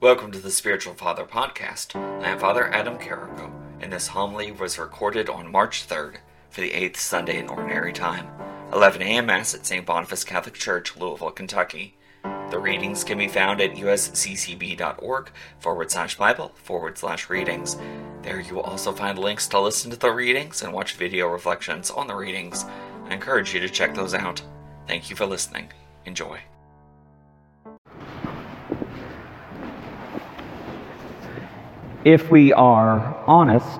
Welcome to the Spiritual Father Podcast. I am Father Adam Carrico, and this homily was recorded on March 3rd for the 8th Sunday in Ordinary Time, 11 a.m. Mass at St. Boniface Catholic Church, Louisville, Kentucky. The readings can be found at usccb.org/Bible/readings. There you will also find links to listen to the readings and watch video reflections on the readings. I encourage you to check those out. Thank you for listening. Enjoy. If we are honest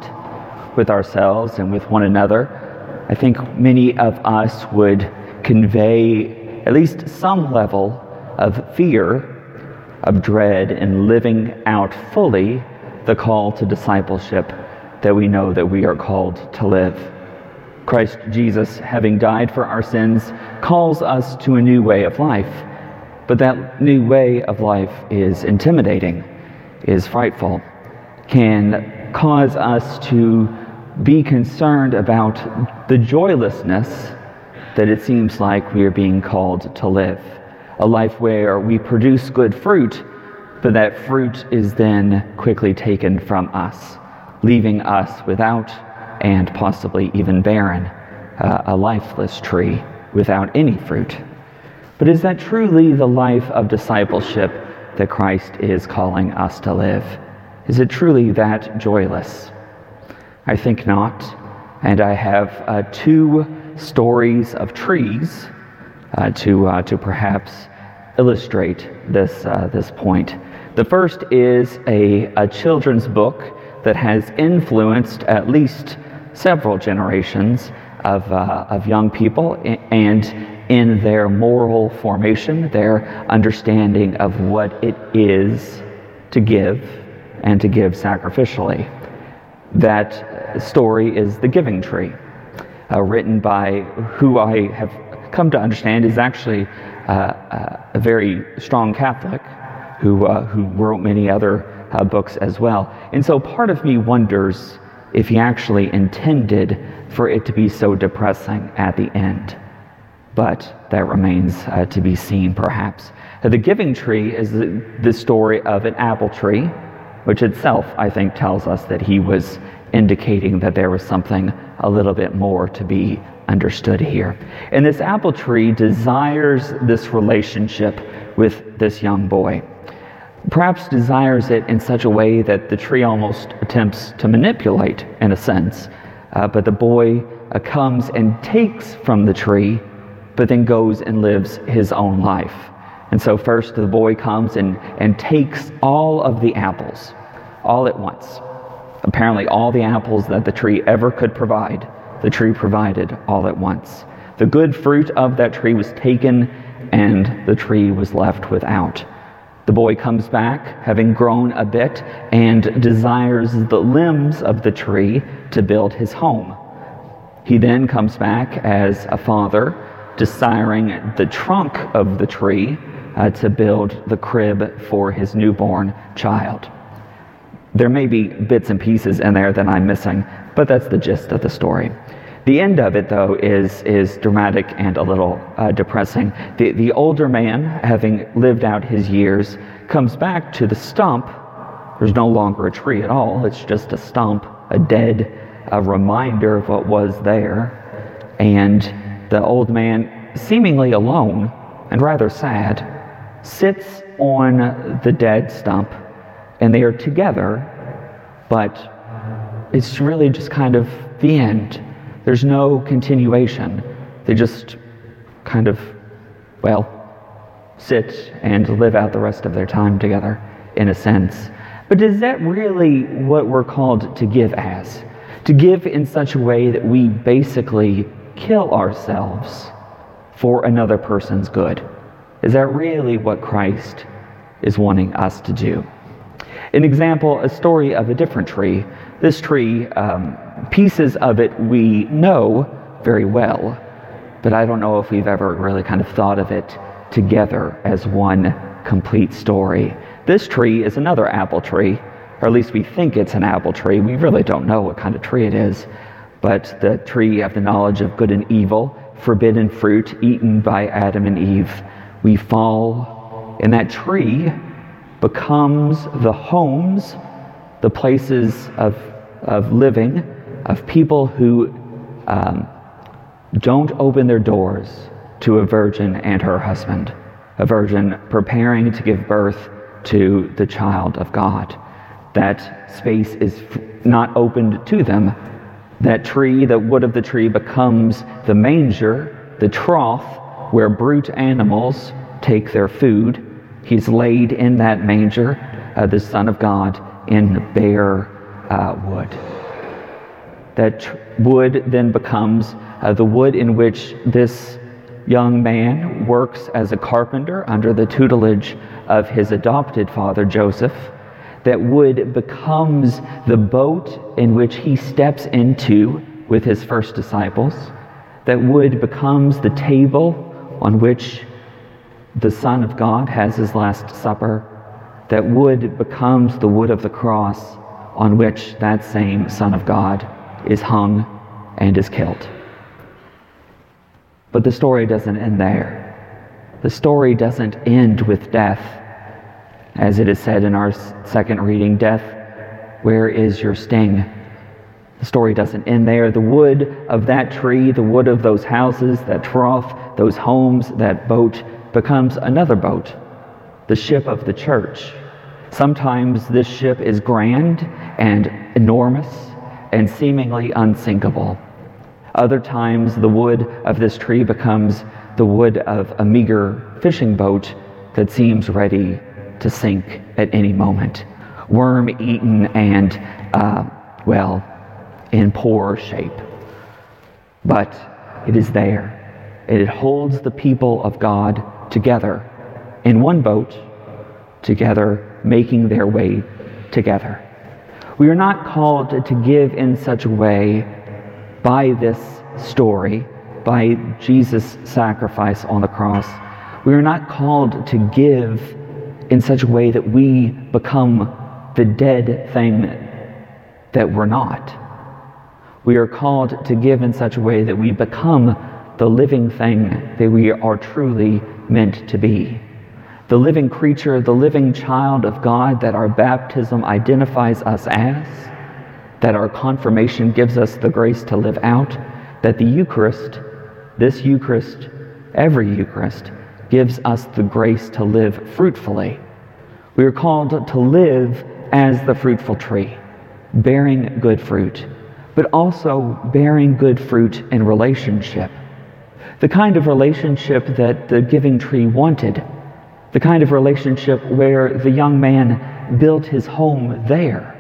with ourselves and with one another, I think many of us would convey at least some level of fear, of dread, in living out fully the call to discipleship that we know that we are called to live. Christ Jesus, having died for our sins, calls us to a new way of life, but that new way of life is intimidating, is frightful, can cause us to be concerned about the joylessness that it seems like we are being called to live. A life where we produce good fruit, but that fruit is then quickly taken from us, leaving us without, and possibly even barren, a lifeless tree without any fruit. But is that truly the life of discipleship that Christ is calling us to live? Is it truly that joyless? I think not, and I have two stories of trees to perhaps illustrate this point. The first is a children's book that has influenced at least several generations of young people and in their moral formation, their understanding of what it is to give and to give sacrificially. That story is The Giving Tree, written by who I have come to understand is actually a very strong Catholic who wrote many other books as well. And so part of me wonders if he actually intended for it to be so depressing at the end. But that remains to be seen, perhaps. The Giving Tree is the story of an apple tree, which itself, I think, tells us that he was indicating that there was something a little bit more to be understood here. And this apple tree desires this relationship with this young boy. Perhaps desires it in such a way that the tree almost attempts to manipulate, in a sense. But the boy comes and takes from the tree, but then goes and lives his own life. And so first the boy comes and takes all of the apples, all at once. Apparently all the apples that the tree ever could provide, the tree provided all at once. The good fruit of that tree was taken, and the tree was left without. The boy comes back, having grown a bit, and desires the limbs of the tree to build his home. He then comes back as a father, desiring the trunk of the tree to build the crib for his newborn child. There may be bits and pieces in there that I'm missing, but that's the gist of the story. The end of it, though, is dramatic and a little depressing. The older man, having lived out his years, comes back to the stump. There's no longer a tree at all. It's just a stump, a dead, a reminder of what was there. And the old man, seemingly alone and rather sad, sits on the dead stump, and they are together, but it's really just kind of the end. There's no continuation. They just kind of, well, sit and live out the rest of their time together, in a sense. But is that really what we're called to give as? To give in such a way that we basically kill ourselves for another person's good? Is that really what Christ is wanting us to do? An example, a story of a different tree. This tree, pieces of it we know very well, but I don't know if we've ever really kind of thought of it together as one complete story. This tree is another apple tree, or at least we think it's an apple tree. We really don't know what kind of tree it is, but the tree of the knowledge of good and evil, forbidden fruit eaten by Adam and Eve. We fall, and that tree becomes the homes, the places of living, of people who don't open their doors to a virgin and her husband, a virgin preparing to give birth to the child of God. That space is not opened to them. That tree, the wood of the tree, becomes the manger, the trough where brute animals take their food. He's laid in that manger, the Son of God, in bare wood. That wood then becomes the wood in which this young man works as a carpenter under the tutelage of his adopted father, Joseph. That wood becomes the boat in which he steps into with his first disciples. That wood becomes the table on which the Son of God has his Last Supper. That wood becomes the wood of the cross on which that same Son of God is hung and is killed. But the story doesn't end there. The story doesn't end with death. As it is said in our second reading, death, where is your sting? The story doesn't end there. The wood of that tree, the wood of those houses, that trough, those homes, that boat, becomes another boat, the ship of the church. Sometimes this ship is grand and enormous and seemingly unsinkable. Other times the wood of this tree becomes the wood of a meager fishing boat that seems ready to sink at any moment, worm-eaten and, in poor shape. But it is there. It holds the people of God together in one boat, together, making their way together. We are not called to give in such a way by this story, by Jesus' sacrifice on the cross. We are not called to give in such a way that we become the dead thing that we're not. We are called to give in such a way that we become the living thing that we are truly meant to be. The living creature, the living child of God that our baptism identifies us as, that our confirmation gives us the grace to live out, that the Eucharist, this Eucharist, every Eucharist, gives us the grace to live fruitfully. We are called to live as the fruitful tree, bearing good fruit, but also bearing good fruit in relationship. The kind of relationship that the Giving Tree wanted, the kind of relationship where the young man built his home there,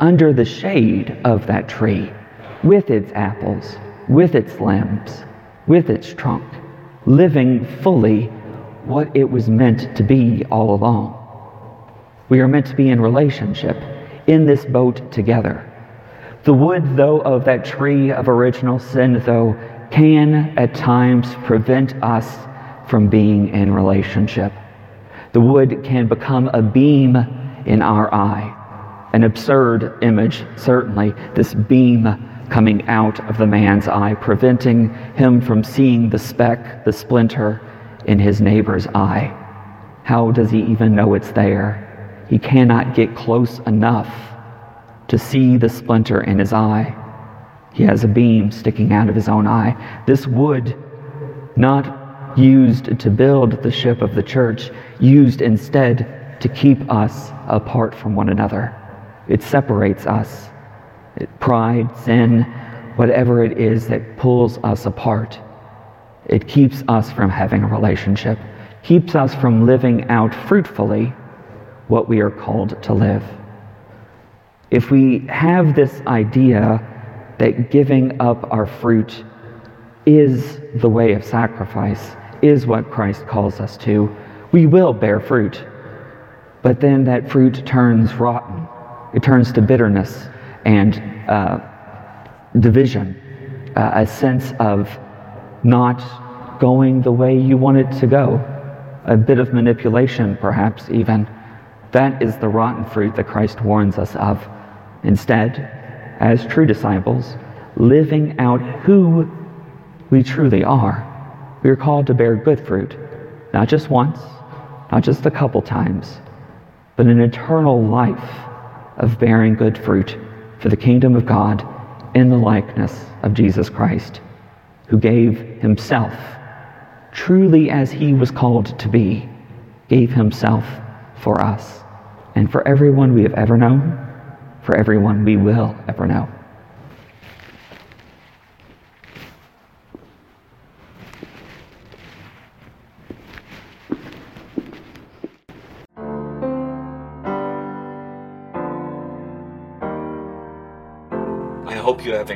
under the shade of that tree, with its apples, with its limbs, with its trunk, living fully what it was meant to be all along. We are meant to be in relationship, in this boat together. The wood, though, of that tree of original sin, though, can at times prevent us from being in relationship. The wood can become a beam in our eye, an absurd image, certainly, this beam coming out of the man's eye, preventing him from seeing the speck, the splinter in his neighbor's eye. How does he even know it's there? He cannot get close enough to see the splinter in his eye. He has a beam sticking out of his own eye. This wood, not used to build the ship of the church, used instead to keep us apart from one another. It separates us. Pride, sin, whatever it is that pulls us apart. It keeps us from having a relationship, keeps us from living out fruitfully what we are called to live. If we have this idea that giving up our fruit is the way of sacrifice, is what Christ calls us to, we will bear fruit. But then that fruit turns rotten. It turns to bitterness and division, a sense of not going the way you want it to go, a bit of manipulation perhaps even. That is the rotten fruit that Christ warns us of. Instead, as true disciples, living out who we truly are. We are called to bear good fruit, not just once, not just a couple times, but an eternal life of bearing good fruit for the kingdom of God in the likeness of Jesus Christ, who gave himself, truly as he was called to be, gave himself for us and for everyone we have ever known, for everyone we will ever know. You have